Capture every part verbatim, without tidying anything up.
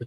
The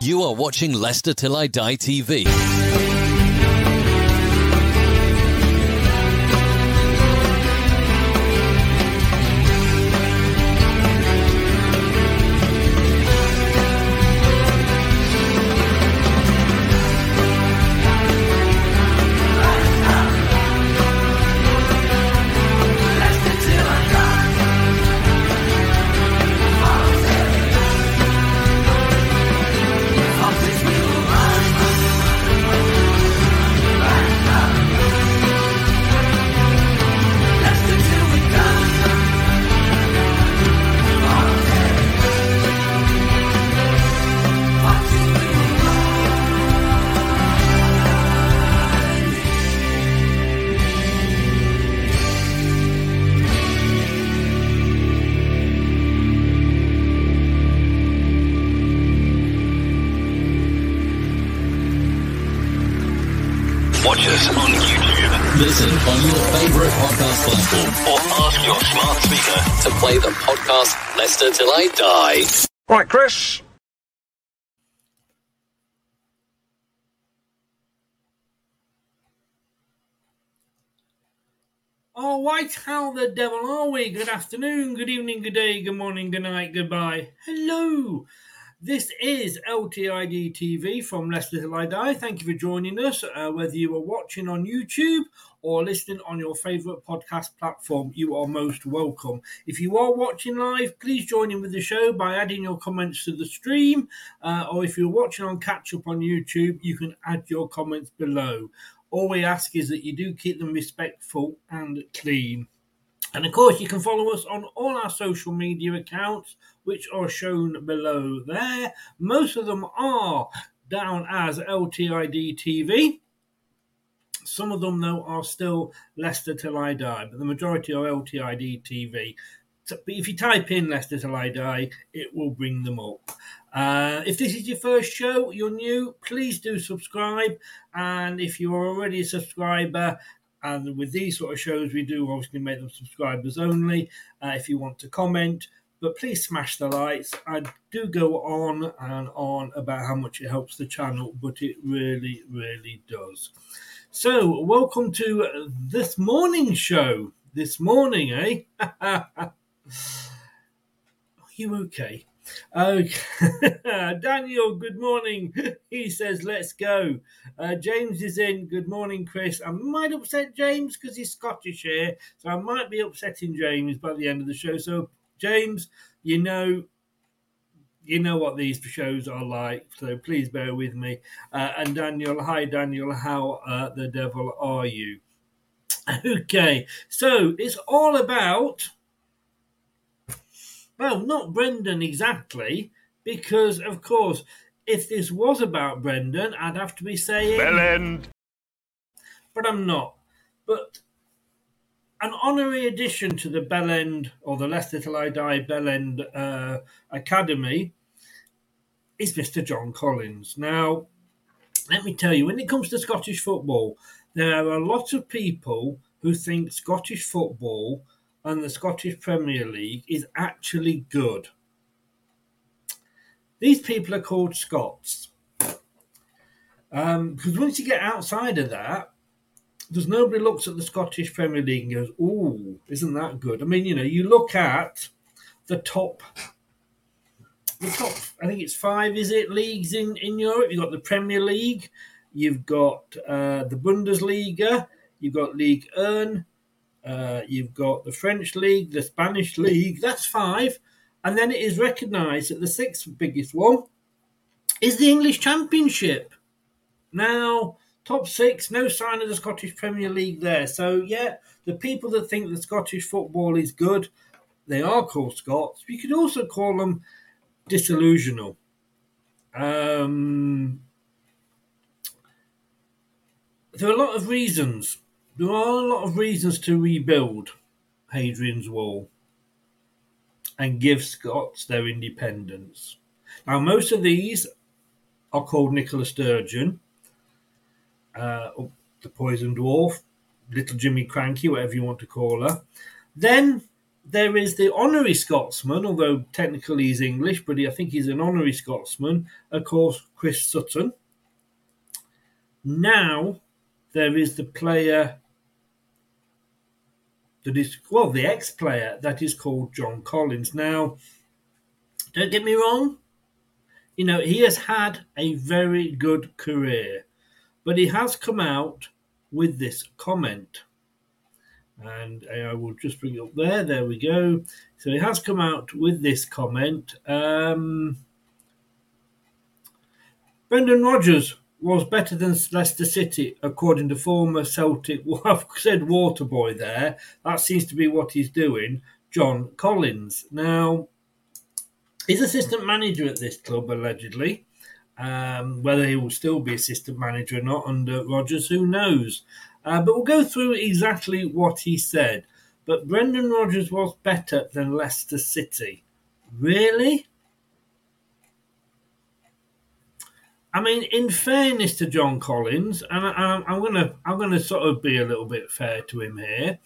You are watching Leicester Till I Die T V. Till I die. Right, Chris. Oh, why how the devil are we? Good afternoon, good evening, good day, good morning, good night, goodbye. Hello. This is L T I D T V from Leicester Till I Die. Thank you for joining us, uh, whether you are watching on YouTube or listening on your favourite podcast platform. You are most welcome. If you are watching live, please join in with the show by adding your comments to the stream, uh, or if you're watching on Catch Up on YouTube, you can add your comments below. All we ask is that you do keep them respectful and clean. And, of course, you can follow us on all our social media accounts, which are shown below there. Most of them are down as L T I D T V. Some of them, though, are still Leicester Till I Die, but the majority are L T I D T V. So, but if you type in Leicester Till I Die, it will bring them up. Uh, if this is your first show, you're new, please do subscribe. And if you are already a subscriber, and with these sort of shows, we do obviously make them subscribers only uh, if you want to comment. But please smash the likes. I do go on and on about how much it helps the channel, but it really, really does. So welcome to this morning's show. This morning, eh? Are you okay? Okay. Daniel, good morning. He says, let's go. Uh, James is in. Good morning, Chris. I might upset James because he's Scottish here, so I might be upsetting James by the end of the show. So, James, you know, you know what these shows are like, so please bear with me. Uh, and Daniel, hi Daniel, how uh, the devil are you? Okay, so it's all about, well, not Brendan exactly, because, of course, if this was about Brendan, I'd have to be saying... Bellend! But I'm not. But an honorary addition to the Bellend, or the Leicester Till I Die Bellend uh, Academy, is Mister John Collins. Now, let me tell you, when it comes to Scottish football, there are a lot of people who think Scottish football and the Scottish Premier League is actually good. These people are called Scots. Um, because once you get outside of that, there's nobody looks at the Scottish Premier League and goes, ooh, isn't that good? I mean, you know, you look at the top, the top, I think it's five, is it, leagues in, in Europe? You've got the Premier League. You've got uh, the Bundesliga, you've got Ligue one, uh, you've got the French League, the Spanish League. That's five. And then it is recognised that the sixth biggest one is the English Championship. Now, top six, no sign of the Scottish Premier League there. So, yeah, the people that think the Scottish football is good, they are called Scots. You could also call them disillusional. Um... There are a lot of reasons. There are a lot of reasons to rebuild Hadrian's Wall and give Scots their independence. Now, most of these are called Nicola Sturgeon, uh, the Poison Dwarf, Little Jimmy Cranky, whatever you want to call her. Then there is the honorary Scotsman, although technically he's English, but he, I think he's an honorary Scotsman, of course, Chris Sutton. Now... there is the player that is, well, the ex-player that is called John Collins. Now, don't get me wrong. You know, he has had a very good career, but he has come out with this comment. And I will just bring it up there. There we go. So he has come out with this comment. Um, Brendan Rodgers was better than Leicester City, according to former Celtic, well, I've said Waterboy there. That seems to be what he's doing, John Collins. Now, he's assistant manager at this club, allegedly. Um, whether he will still be assistant manager or not under Rodgers, who knows? Uh, but we'll go through exactly what he said. But Brendan Rodgers was better than Leicester City. Really? I mean, in fairness to John Collins, and I, I'm going to I'm going to sort of be a little bit fair to him here.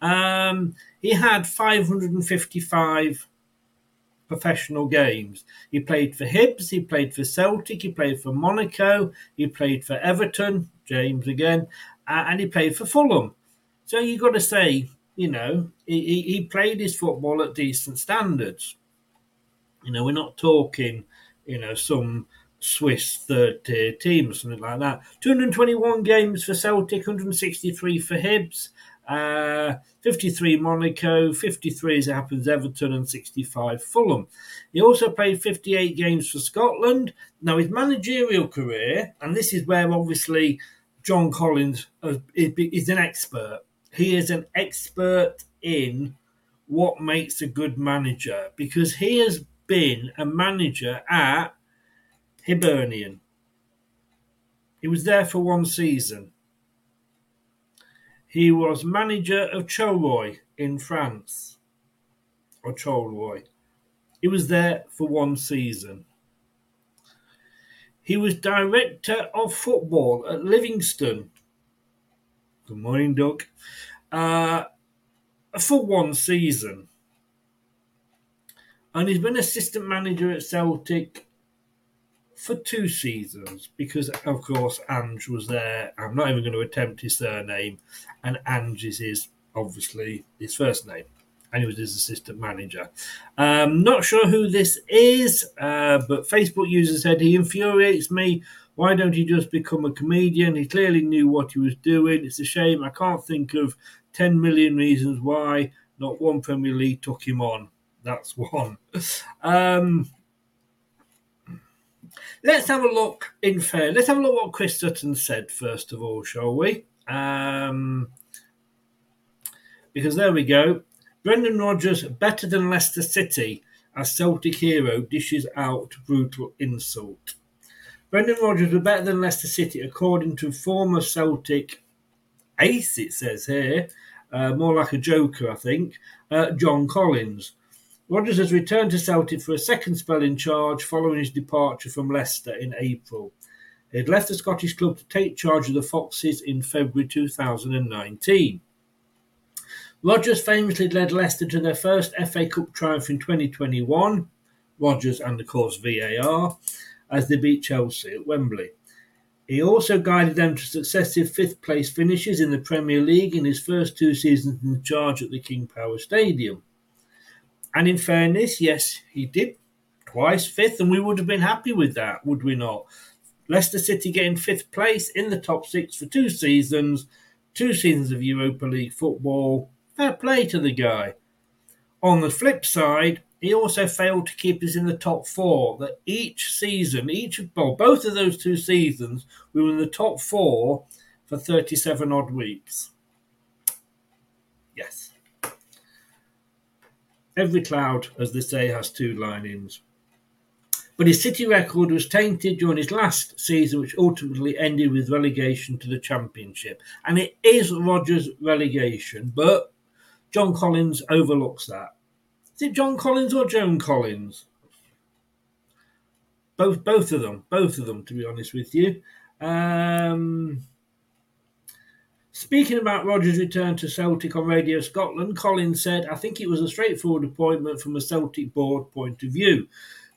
Um, he had five hundred fifty-five professional games. He played for Hibs, he played for Celtic, he played for Monaco, he played for Everton, James again, uh, and he played for Fulham. So you've got to say, you know, he, he played his football at decent standards. You know, we're not talking, you know, some Swiss third-tier team or something like that. two hundred twenty-one games for Celtic, one hundred sixty-three for Hibs, uh, fifty-three Monaco, fifty-three as it happens Everton, and sixty-five Fulham. He also played fifty-eight games for Scotland. Now, his managerial career, and this is where obviously John Collins is an expert. He is an expert in what makes a good manager, because he has been a manager at Hibernian. He was there for one season. He was manager of Charleroi in France. Or Charleroi. He was there for one season. He was director of football at Livingston. Good morning, Doug. Uh, for one season. And he's been assistant manager at Celtic for two seasons, because, of course, Ange was there. I'm not even going to attempt his surname. And Ange is his, obviously, his first name. And he was his assistant manager. Um, not sure who this is, uh, but Facebook user said, he infuriates me. Why don't he just become a comedian? He clearly knew what he was doing. It's a shame. I can't think of ten million reasons why not one Premier League took him on. That's one. Um... Let's have a look in fair. Let's have a look what Chris Sutton said, first of all, shall we? Um, because there we go. Brendan Rodgers, better than Leicester City, as Celtic hero dishes out brutal insult. Brendan Rodgers was better than Leicester City, according to former Celtic ace, it says here, uh, more like a joker, I think, uh, John Collins. Rodgers has returned to Celtic for a second spell in charge following his departure from Leicester in April. He had left the Scottish club to take charge of the Foxes in February twenty nineteen. Rodgers famously led Leicester to their first F A Cup triumph in twenty twenty-one, Rodgers and, of course, V A R, as they beat Chelsea at Wembley. He also guided them to successive fifth-place finishes in the Premier League in his first two seasons in charge at the King Power Stadium. And in fairness, yes, he did twice fifth, and we would have been happy with that, would we not? Leicester City getting fifth place in the top six for two seasons, two seasons of Europa League football. Fair play to the guy. On the flip side, he also failed to keep us in the top four. That each season, each of well, both of those two seasons, we were in the top four for thirty-seven odd weeks. Yes. Every cloud, as they say, has two linings. But his City record was tainted during his last season, which ultimately ended with relegation to the Championship. And it is Rodgers' relegation, but John Collins overlooks that. Is it John Collins or Joan Collins? Both, both of them. Both of them, to be honest with you. Um, speaking about Rodgers' return to Celtic on Radio Scotland, Collins said, "I think it was a straightforward appointment from a Celtic board point of view.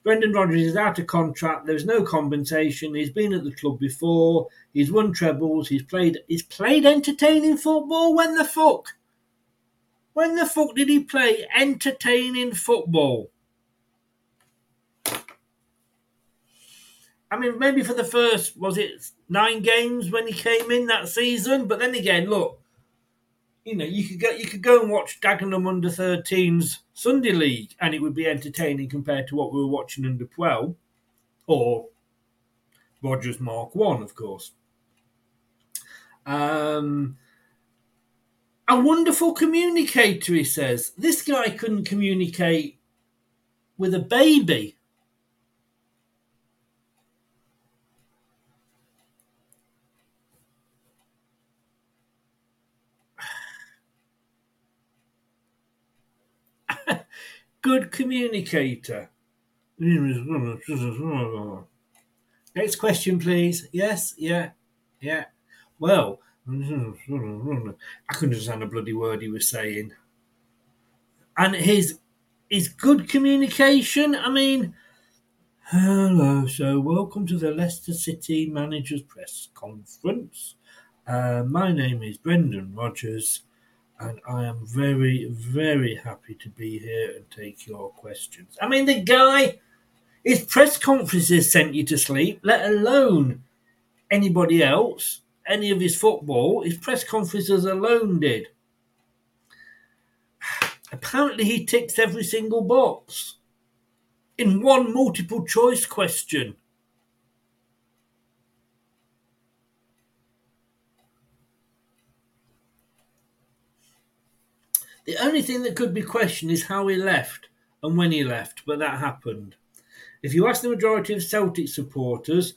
Brendan Rodgers is out of contract. There's no compensation. He's been at the club before. He's won trebles. He's played. He's played entertaining football. When the fuck? When the fuck did he play entertaining football? I mean, maybe for the first, was it nine games when he came in that season? But then again, look, you know, you could go, you could go and watch Dagenham under thirteens Sunday League and it would be entertaining compared to what we were watching under twelve or Rodgers Mark one, of course. Um... A wonderful communicator, he says. This guy couldn't communicate with a baby. Good communicator. Next question, please. Yes, yeah, yeah. Well... I couldn't understand a bloody word he was saying. And his his good communication, I mean, hello, so welcome to the Leicester City Managers Press Conference. Uh, my name is Brendan Rodgers, and I am very, very happy to be here and take your questions. I mean, the guy, his press conferences sent you to sleep, let alone anybody else. Any of his football, his press conferences alone did. Apparently he ticks every single box in one multiple choice question. The only thing that could be questioned is how he left and when he left, but that happened. If you ask the majority of Celtic supporters,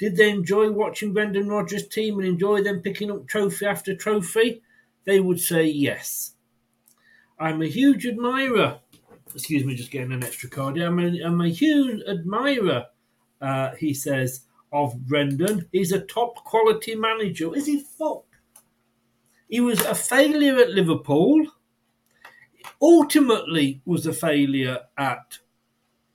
did they enjoy watching Brendan Rodgers' team and enjoy them picking up trophy after trophy? They would say yes. I'm a huge admirer. Excuse me, just getting an extra card. Yeah, I'm, a, I'm a huge admirer, uh, he says, of Brendan. He's a top quality manager. Is he fuck? He was a failure at Liverpool. Ultimately was a failure at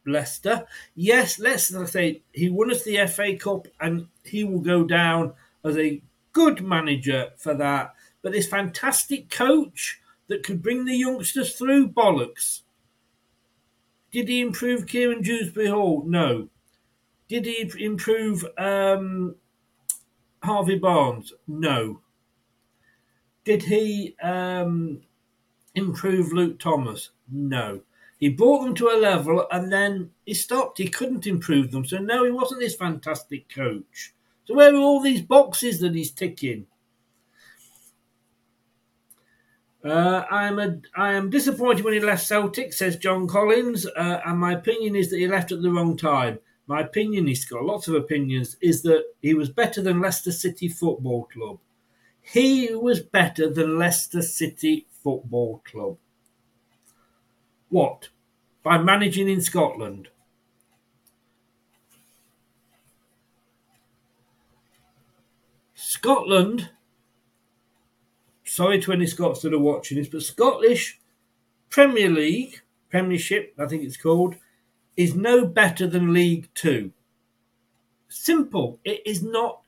Leicester. Yes, let's say he won us the F A Cup and he will go down as a good manager for that. But this fantastic coach that could bring the youngsters through, bollocks. Did he improve Kieran Dewsbury Hall? No. Did he improve um, Harvey Barnes? No. Did he um, improve Luke Thomas? No. He brought them to a level and then he stopped. He couldn't improve them. So, no, he wasn't this fantastic coach. So where are all these boxes that he's ticking? Uh, I'm a, I am disappointed when he left Celtic, says John Collins, uh, and my opinion is that he left at the wrong time. My opinion, he's got lots of opinions, is that he was better than Leicester City Football Club. He was better than Leicester City Football Club. What? By managing in Scotland. Scotland... Sorry to any Scots that are watching this, but Scottish Premier League, Premiership, I think it's called, is no better than League Two. Simple. It is not.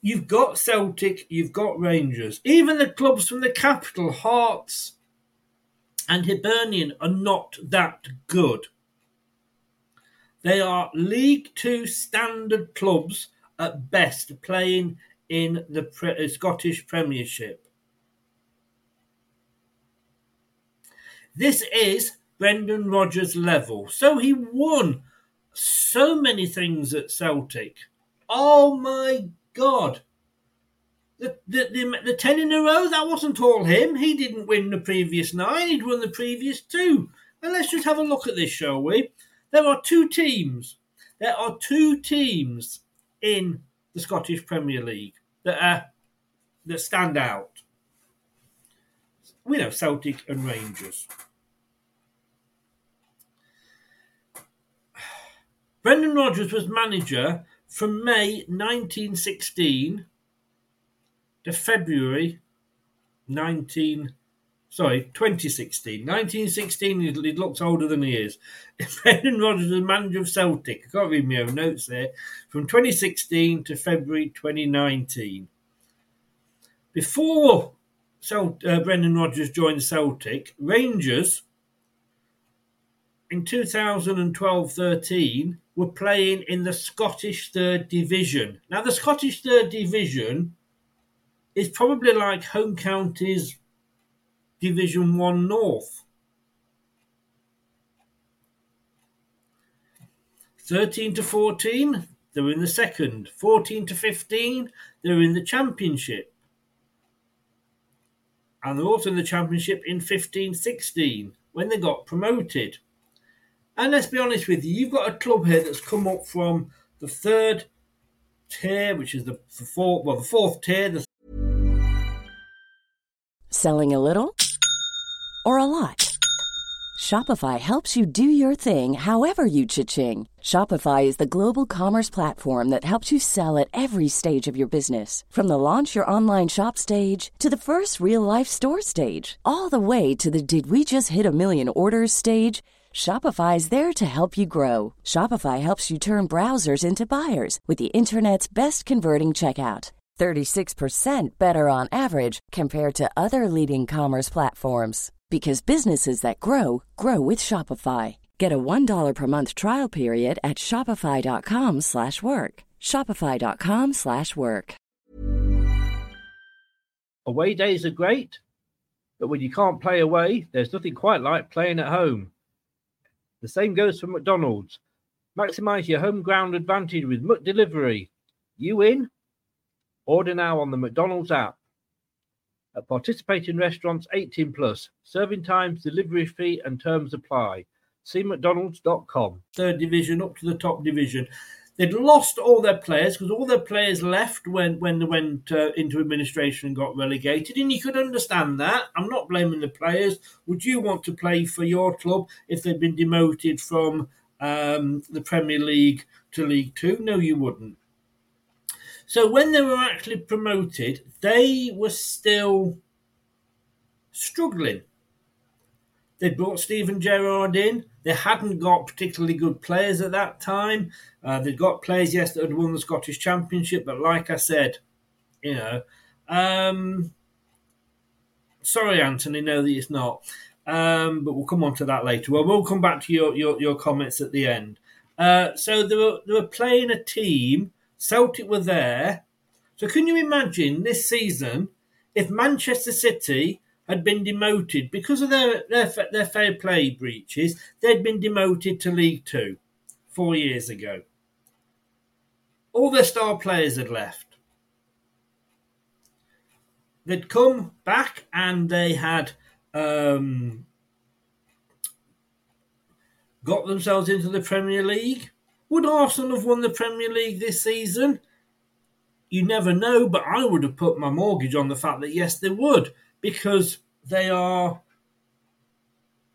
You've got Celtic, you've got Rangers. Even the clubs from the capital, Hearts and Hibernian, are not that good. They are League Two standard clubs at best, playing in the pre- Scottish Premiership. This is Brendan Rodgers' level. So he won so many things at Celtic. Oh, my God. The, the, the, the ten in a row, that wasn't all him. He didn't win the previous nine. He'd won the previous two. And let's just have a look at this, shall we? There are two teams. There are two teams in the Scottish Premier League that are, that stand out. We know Celtic and Rangers. Brendan Rodgers was manager from May nineteen sixteen to February nineteen, sorry, twenty sixteen. nineteen sixteen, he looks older than he is. Brendan Rodgers was manager of Celtic. I can't read my own notes there. From twenty sixteen to February twenty nineteen. Before Celt- uh, Brendan Rodgers joined Celtic, Rangers in two thousand twelve thirteen were playing in the Scottish Third Division. Now, the Scottish Third Division is probably like Home Counties Division One North. thirteen to fourteen, they're in the second. fourteen to fifteen, they're in the championship. And they're also in the championship in fifteen sixteen, when they got promoted. And let's be honest with you, you've got a club here that's come up from the third tier, which is the fourth, well, the fourth tier, the Selling a little or a lot? Shopify helps you do your thing however you cha-ching. Shopify is the global commerce platform that helps you sell at every stage of your business. From the launch your online shop stage to the first real-life store stage. All the way to the did we just hit a million orders stage. Shopify is there to help you grow. Shopify helps you turn browsers into buyers with the internet's best converting checkout. thirty-six percent better on average compared to other leading commerce platforms. Because businesses that grow, grow with Shopify. Get a one dollar per month trial period at shopify.com slash work. Shopify.com slash work. Away days are great, but when you can't play away, there's nothing quite like playing at home. The same goes for McDonald's. Maximize your home ground advantage with McDelivery. You in? Order now on the McDonald's app. At participating restaurants eighteen plus, serving times, delivery fee and terms apply. See mcdonalds dot com. Third division up to the top division. They'd lost all their players because all their players left when, when they went uh, into administration and got relegated. And you could understand that. I'm not blaming the players. Would you want to play for your club if they'd been demoted from um, the Premier League to League Two? No, you wouldn't. So when they were actually promoted, they were still struggling. They brought Steven Gerrard in. They hadn't got particularly good players at that time. Uh, they'd got players, yes, that had won the Scottish Championship. But like I said, you know, um, sorry, Anthony, no, that it's not. Um, but we'll come on to that later. Well, we'll come back to your, your, your comments at the end. Uh, so they were, they were playing a team. Celtic were there. So can you imagine this season if Manchester City had been demoted because of their their, their fair play breaches. They'd been demoted to League Two four years ago. All their star players had left. They'd come back and they had um, got themselves into the Premier League. Would Arsenal have won the Premier League this season? You never know, but I would have put my mortgage on the fact that, yes, they would, because they are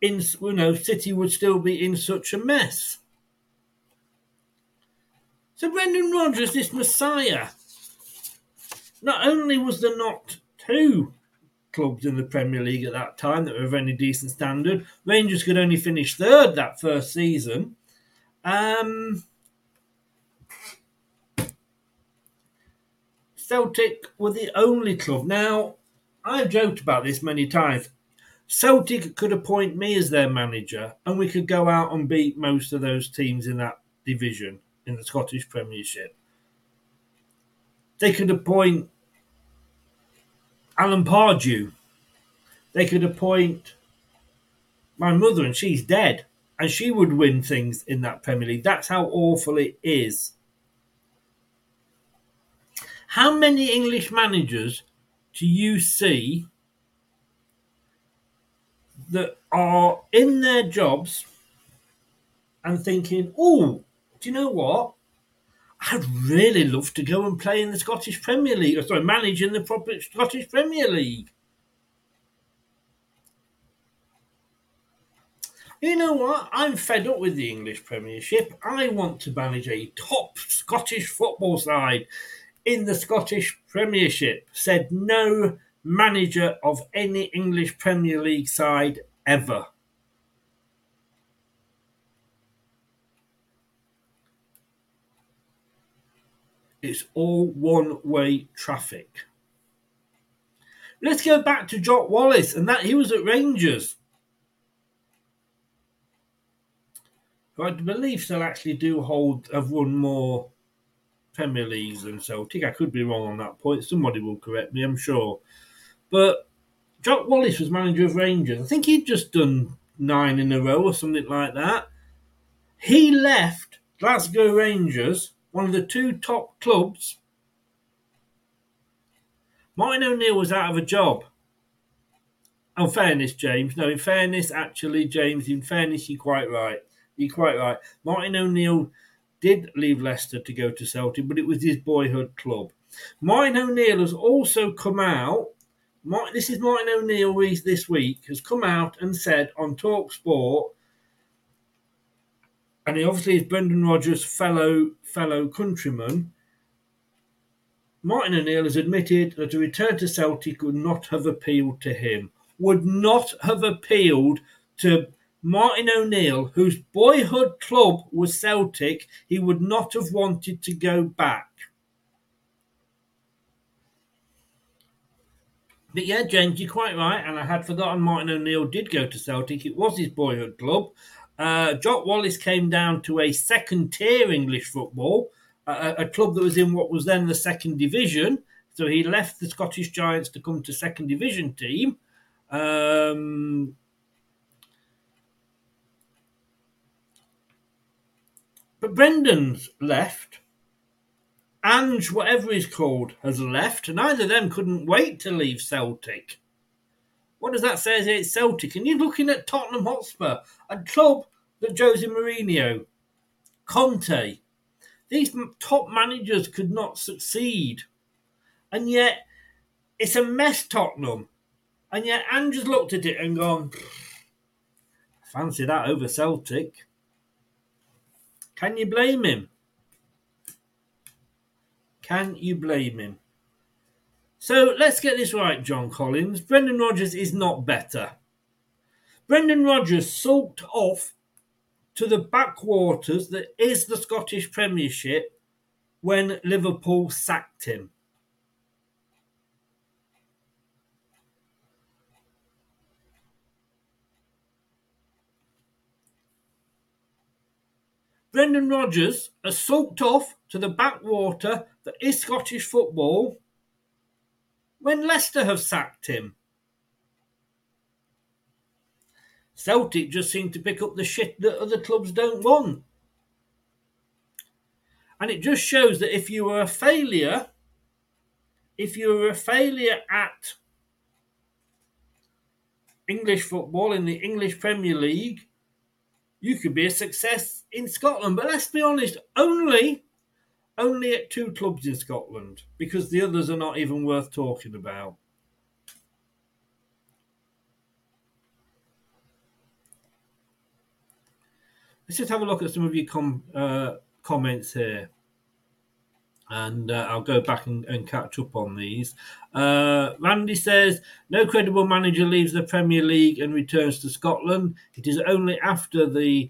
in, you know, City would still be in such a mess. So Brendan Rodgers, this messiah, not only was there not two clubs in the Premier League at that time that were of any decent standard, Rangers could only finish third that first season. Um, Celtic were the only club. Now, I've joked about this many times. Celtic could appoint me as their manager and we could go out and beat most of those teams in that division. In the Scottish Premiership, they could appoint Alan Pardew. They could appoint my mother, and she's dead, and she would win things in that Premier League. That's how awful it is. How many English managers do you see that are in their jobs and thinking, oh, do you know what? I'd really love to go and play in the Scottish Premier League. Or sorry, manage in the proper Scottish Premier League. You know what? I'm fed up with the English Premiership. I want to manage a top Scottish football side in the Scottish Premiership, said no manager of any English Premier League side ever. It's all one-way traffic. Let's go back to Jock Wallace, and that he was at Rangers, who I believe still actually do hold, have won more Premier Leagues than Celtic. I could be wrong on that point. Somebody will correct me, I'm sure. But Jock Wallace was manager of Rangers. I think he'd just done nine in a row or something like that. He left Glasgow Rangers, one of the two top clubs. Martin O'Neill was out of a job. In fairness, James. No, in fairness, actually, James, in fairness, you're quite right. You're quite right. Martin O'Neill did leave Leicester to go to Celtic, but it was his boyhood club. Martin O'Neill has also come out. This is Martin O'Neill this week, has come out and said on TalkSport, and he obviously is Brendan Rodgers' fellow fellow countryman. Martin O'Neill has admitted that a return to Celtic would not have appealed to him. Would not have appealed to Martin O'Neill, whose boyhood club was Celtic. He would not have wanted to go back. But yeah, James, you're quite right. And I had forgotten Martin O'Neill did go to Celtic. It was his boyhood club. Uh, Jock Wallace came down to a second-tier English football, a, a club that was in what was then the second division. So he left the Scottish Giants to come to second division team. Um, but Brendan's left. Ange, whatever he's called, has left. And either of them couldn't wait to leave Celtic. What does that say? It's Celtic. And you're looking at Tottenham Hotspur, a club that Jose Mourinho, Conte, these top managers could not succeed. And yet, it's a mess, Tottenham. And yet, Ange's looked at it and gone, fancy that over Celtic. Can you blame him? Can you blame him? So let's get this right, John Collins. Brendan Rodgers is not better. Brendan Rodgers sulked off to the backwaters that is the Scottish Premiership when Liverpool sacked him. Brendan Rodgers has sulked off to the backwater that is Scottish football when Leicester have sacked him. Celtic just seem to pick up the shit that other clubs don't want. And it just shows that if you were a failure, if you were a failure at English football in the English Premier League, you could be a success in Scotland. But let's be honest, only, only at two clubs in Scotland, because the others are not even worth talking about. Let's just have a look at some of your com- uh, comments here. And uh, I'll go back and, and catch up on these. Uh, Randy says, no credible manager leaves the Premier League and returns to Scotland. It is only after the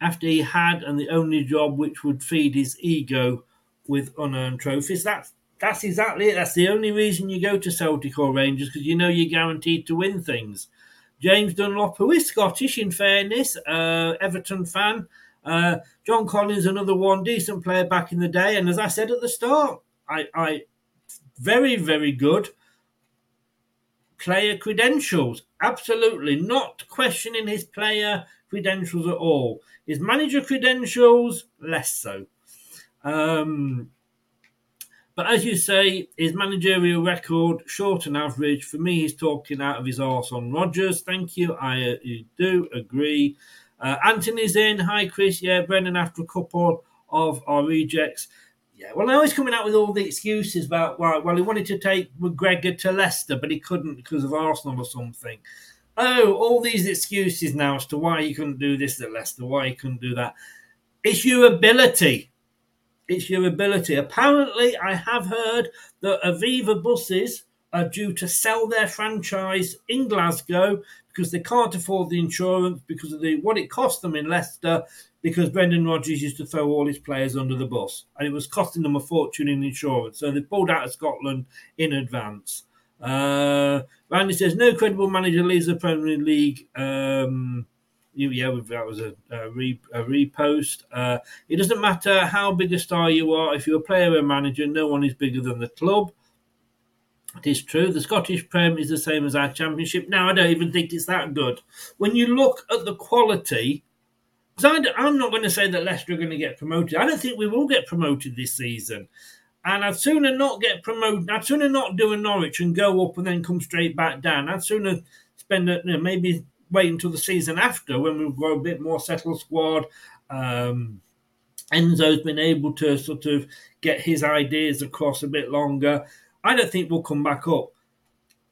after he had and the only job which would feed his ego with unearned trophies. That's, that's exactly it. That's the only reason you go to Celtic or Rangers, because you know you're guaranteed to win things. James Dunlop, who is Scottish, in fairness, uh, Everton fan. Uh, John Collins, another one, decent player back in the day. And as I said at the start, I, I very, very good player credentials. Absolutely not questioning his player credentials at all. His manager credentials, less so. Um, but as you say, his managerial record, short and average. For me, he's talking out of his arse on Rodgers. Thank you. I uh, do agree. Uh, Anthony's in. Hi, Chris. Yeah, Brendan, after a couple of our rejects. Yeah, well, now he's coming out with all the excuses about, well, well he wanted to take McGregor to Leicester, but he couldn't because of Arsenal or something. Oh, all these excuses now as to why he couldn't do this at Leicester, why he couldn't do that. It's your ability. It's your ability. Apparently, I have heard that Aviva Buses are due to sell their franchise in Glasgow because they can't afford the insurance because of the what it cost them in Leicester, because Brendan Rodgers used to throw all his players under the bus and it was costing them a fortune in insurance. So they pulled out of Scotland in advance. Uh, Randy says, no credible manager leaves the Premier League. Um, yeah, that was a, a, re, a repost. Uh, it doesn't matter how big a star you are. If you're a player or a manager, no one is bigger than the club. It is true. The Scottish Prem is the same as our Championship. Now, I don't even think it's that good. When you look at the quality, because I'm not going to say that Leicester are going to get promoted. I don't think we will get promoted this season. And I'd sooner not get promoted. I'd sooner not do a Norwich and go up and then come straight back down. I'd sooner spend, you know, maybe wait until the season after when we've got a bit more settled squad. Um, Enzo's been able to sort of get his ideas across a bit longer. I don't think we'll come back up.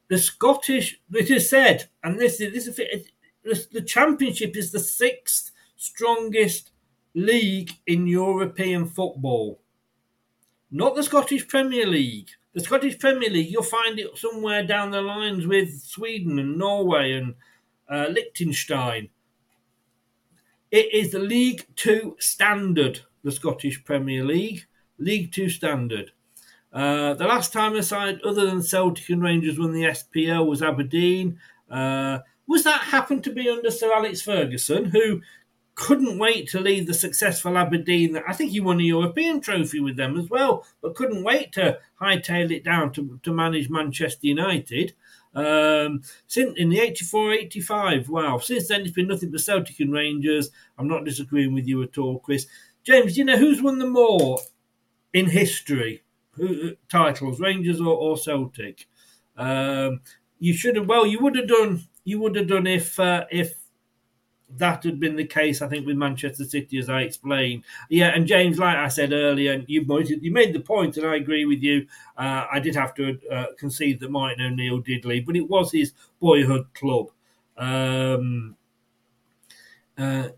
The Scottish, it is said, and this is this is the Championship is the sixth strongest league in European football. Not the Scottish Premier League. The Scottish Premier League, you'll find it somewhere down the lines with Sweden and Norway and uh, Liechtenstein. It is the League Two standard, the Scottish Premier League. League Two standard. Uh, the last time aside, other than Celtic and Rangers won the S P L, was Aberdeen. Uh, was that happened to be under Sir Alex Ferguson, who couldn't wait to lead the successful Aberdeen? I think he won a European trophy with them as well, but couldn't wait to hightail it down to, to manage Manchester United. Um, since in the eighty-four eighty-five, wow. Since then, it's been nothing but Celtic and Rangers. I'm not disagreeing with you at all, Chris. James, do you know who's won the more in history? Who, titles, Rangers or, or Celtic? Um, you should have. Well, you would have done. You would have done if uh, if that had been the case. I think with Manchester City, as I explained. Yeah, and James, like I said earlier, you you made the point, and I agree with you. Uh, I did have to uh, concede that Martin O'Neill did leave, but it was his boyhood club. Um, uh,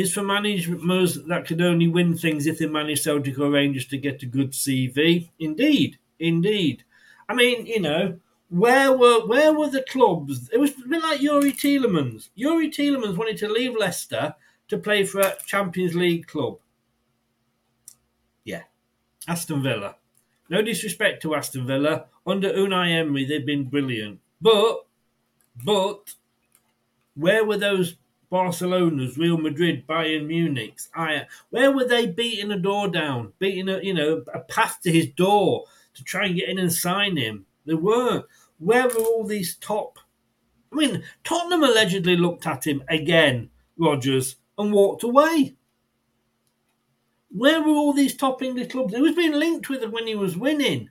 It's for managers that can only win things if they manage Celtic or Rangers to get a good C V. Indeed, indeed. I mean, you know, where were where were the clubs? It was a bit like Yuri Tielemans. Yuri Tielemans wanted to leave Leicester to play for a Champions League club. Yeah, Aston Villa. No disrespect to Aston Villa. Under Unai Emery, they've been brilliant. But, but, where were those Barcelona's, Real Madrid, Bayern Munich's, I, where were they beating a door down, beating a, you know, a path to his door to try and get in and sign him? They weren't. Where were all these top I mean, Tottenham allegedly looked at him again, Rodgers, and walked away. Where were all these top English clubs? He was being linked with them when he was winning.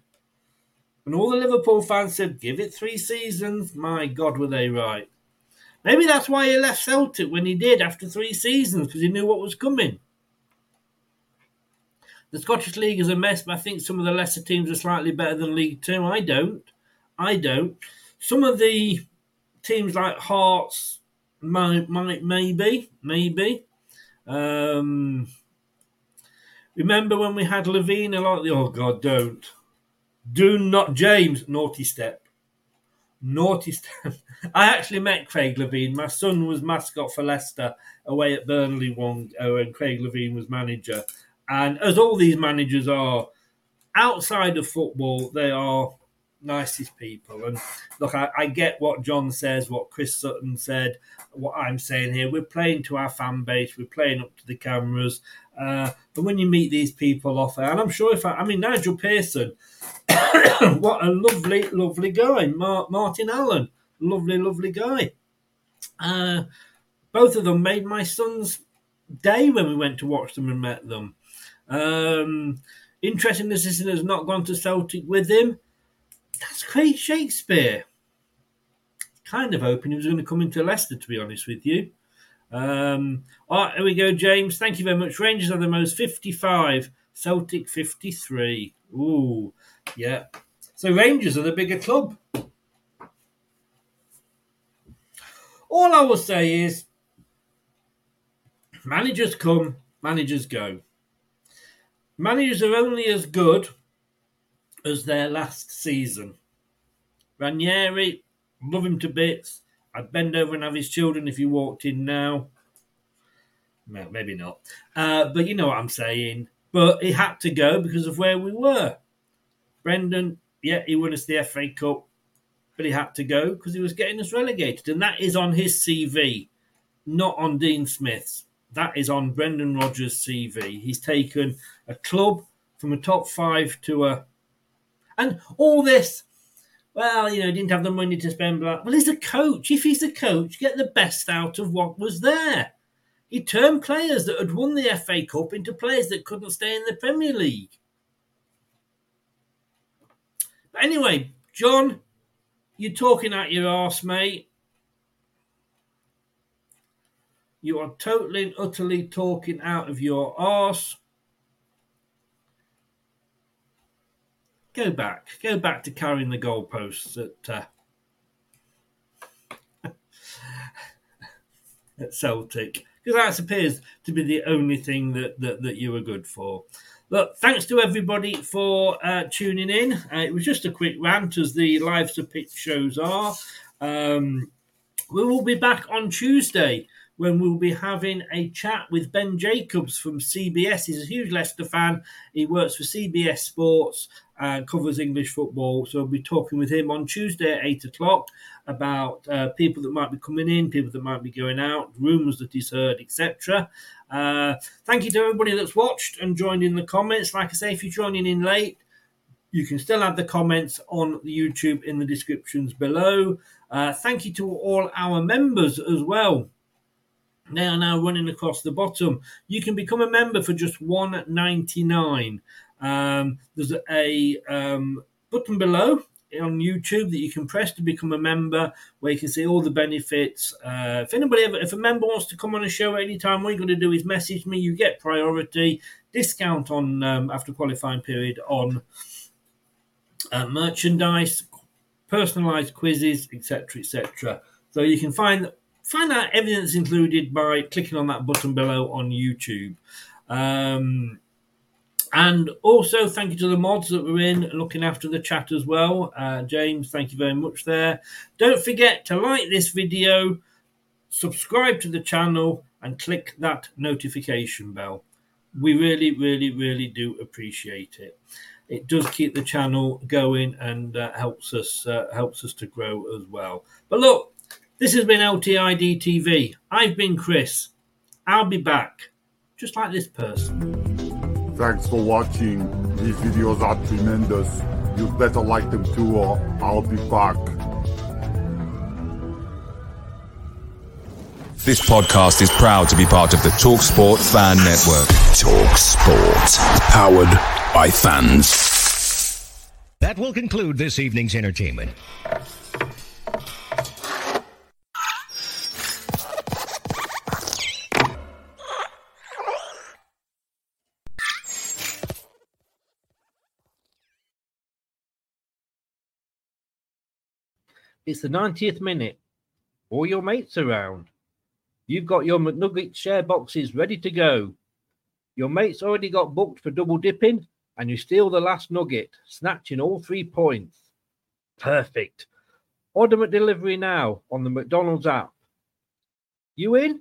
And all the Liverpool fans said, give it three seasons. My God, were they right. Maybe that's why he left Celtic when he did after three seasons, because he knew what was coming. The Scottish League is a mess, but I think some of the lesser teams are slightly better than League Two. I don't. I don't. Some of the teams like Hearts might, might maybe, maybe. Um, remember when we had Levein a lot? Oh, God, don't. Do not, James, naughty step. Naughty step. I actually met Craig Levein. My son was mascot for Leicester away at Burnley one, when Craig Levein was manager. And as all these managers are, outside of football, they are nicest people. And look, I, I get what John says, what Chris Sutton said, what I'm saying here. We're playing to our fan base. We're playing up to the cameras. Uh, but when you meet these people off air, and I'm sure if I, I mean, Nigel Pearson, what a lovely, lovely guy. Mar- Martin Allen, lovely, lovely guy. Uh, both of them made my son's day when we went to watch them and met them. Um, interesting the system has not gone to Celtic with him. That's Craig Shakespeare. Kind of hoping he was going to come into Leicester, to be honest with you. Um, all right, here we go, James. Thank you very much. Rangers are the most fifty-five, Celtic fifty-three. Ooh, yeah. So Rangers are the bigger club. All I will say is managers come, managers go. Managers are only as good as their last season. Ranieri, love him to bits. I'd bend over and have his children if he walked in now. Well, maybe not. Uh, but you know what I'm saying. But he had to go because of where we were. Brendan, yeah, he won us the F A Cup, but he had to go because he was getting us relegated. And that is on his C V, not on Dean Smith's. That is on Brendan Rodgers' C V. He's taken a club from a top five to a... And all this, well, you know, didn't have the money to spend. Blah. Well, he's a coach. If he's a coach, get the best out of what was there. He turned players that had won the F A Cup into players that couldn't stay in the Premier League. But anyway, John, you're talking out your arse, mate. You are totally and utterly talking out of your arse. Go back. Go back to carrying the goalposts at, uh, at Celtic. Because that appears to be the only thing that, that, that you were good for. Look, thanks to everybody for uh, tuning in. Uh, it was just a quick rant, as the Live to Pitch shows are. Um, we will be back on Tuesday, when we'll be having a chat with Ben Jacobs from C B S. He's a huge Leicester fan. He works for C B S Sports and covers English football. So we'll be talking with him on Tuesday at eight o'clock about uh, people that might be coming in, people that might be going out, rumours that he's heard, et cetera. Uh, thank you to everybody that's watched and joined in the comments. Like I say, if you're joining in late, you can still add the comments on the YouTube in the descriptions below. Uh, thank you to all our members as well. They are now running across the bottom. You can become a member for just one pound ninety-nine. Um, there's a um, button below on YouTube that you can press to become a member, where you can see all the benefits. Uh, if anybody, ever, if a member wants to come on a show at any time, all you've got to do is message me. You get priority discount on um, after qualifying period on uh, merchandise, personalised quizzes, et cetera, et cetera. So you can find. Find out everything that's included by clicking on that button below on YouTube. Um, and also, thank you to the mods that were in looking after the chat as well. Uh, James, thank you very much there. Don't forget to like this video, subscribe to the channel, and click that notification bell. We really, really, really do appreciate it. It does keep the channel going and uh, helps us uh, helps us to grow as well. But look, this has been L T I D T V. I've been Chris. I'll be back, just like this person. Thanks for watching. These videos are tremendous. You better like them too, or I'll be back. This podcast is proud to be part of the TalkSport Fan Network. TalkSport. Powered by fans. That will conclude this evening's entertainment. It's the ninetieth minute. All your mates around. You've got your McNugget share boxes ready to go. Your mate's already got booked for double dipping, and you steal the last nugget, snatching all three points. Perfect. Order McDelivery now on the McDonald's app. You in?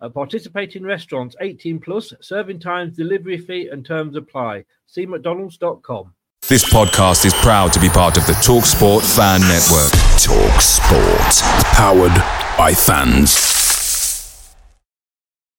At participating restaurants, eighteen plus, serving times, delivery fee and terms apply. See mcdonalds dot com. This podcast is proud to be part of the TalkSport Fan Network. TalkSport. Powered by fans.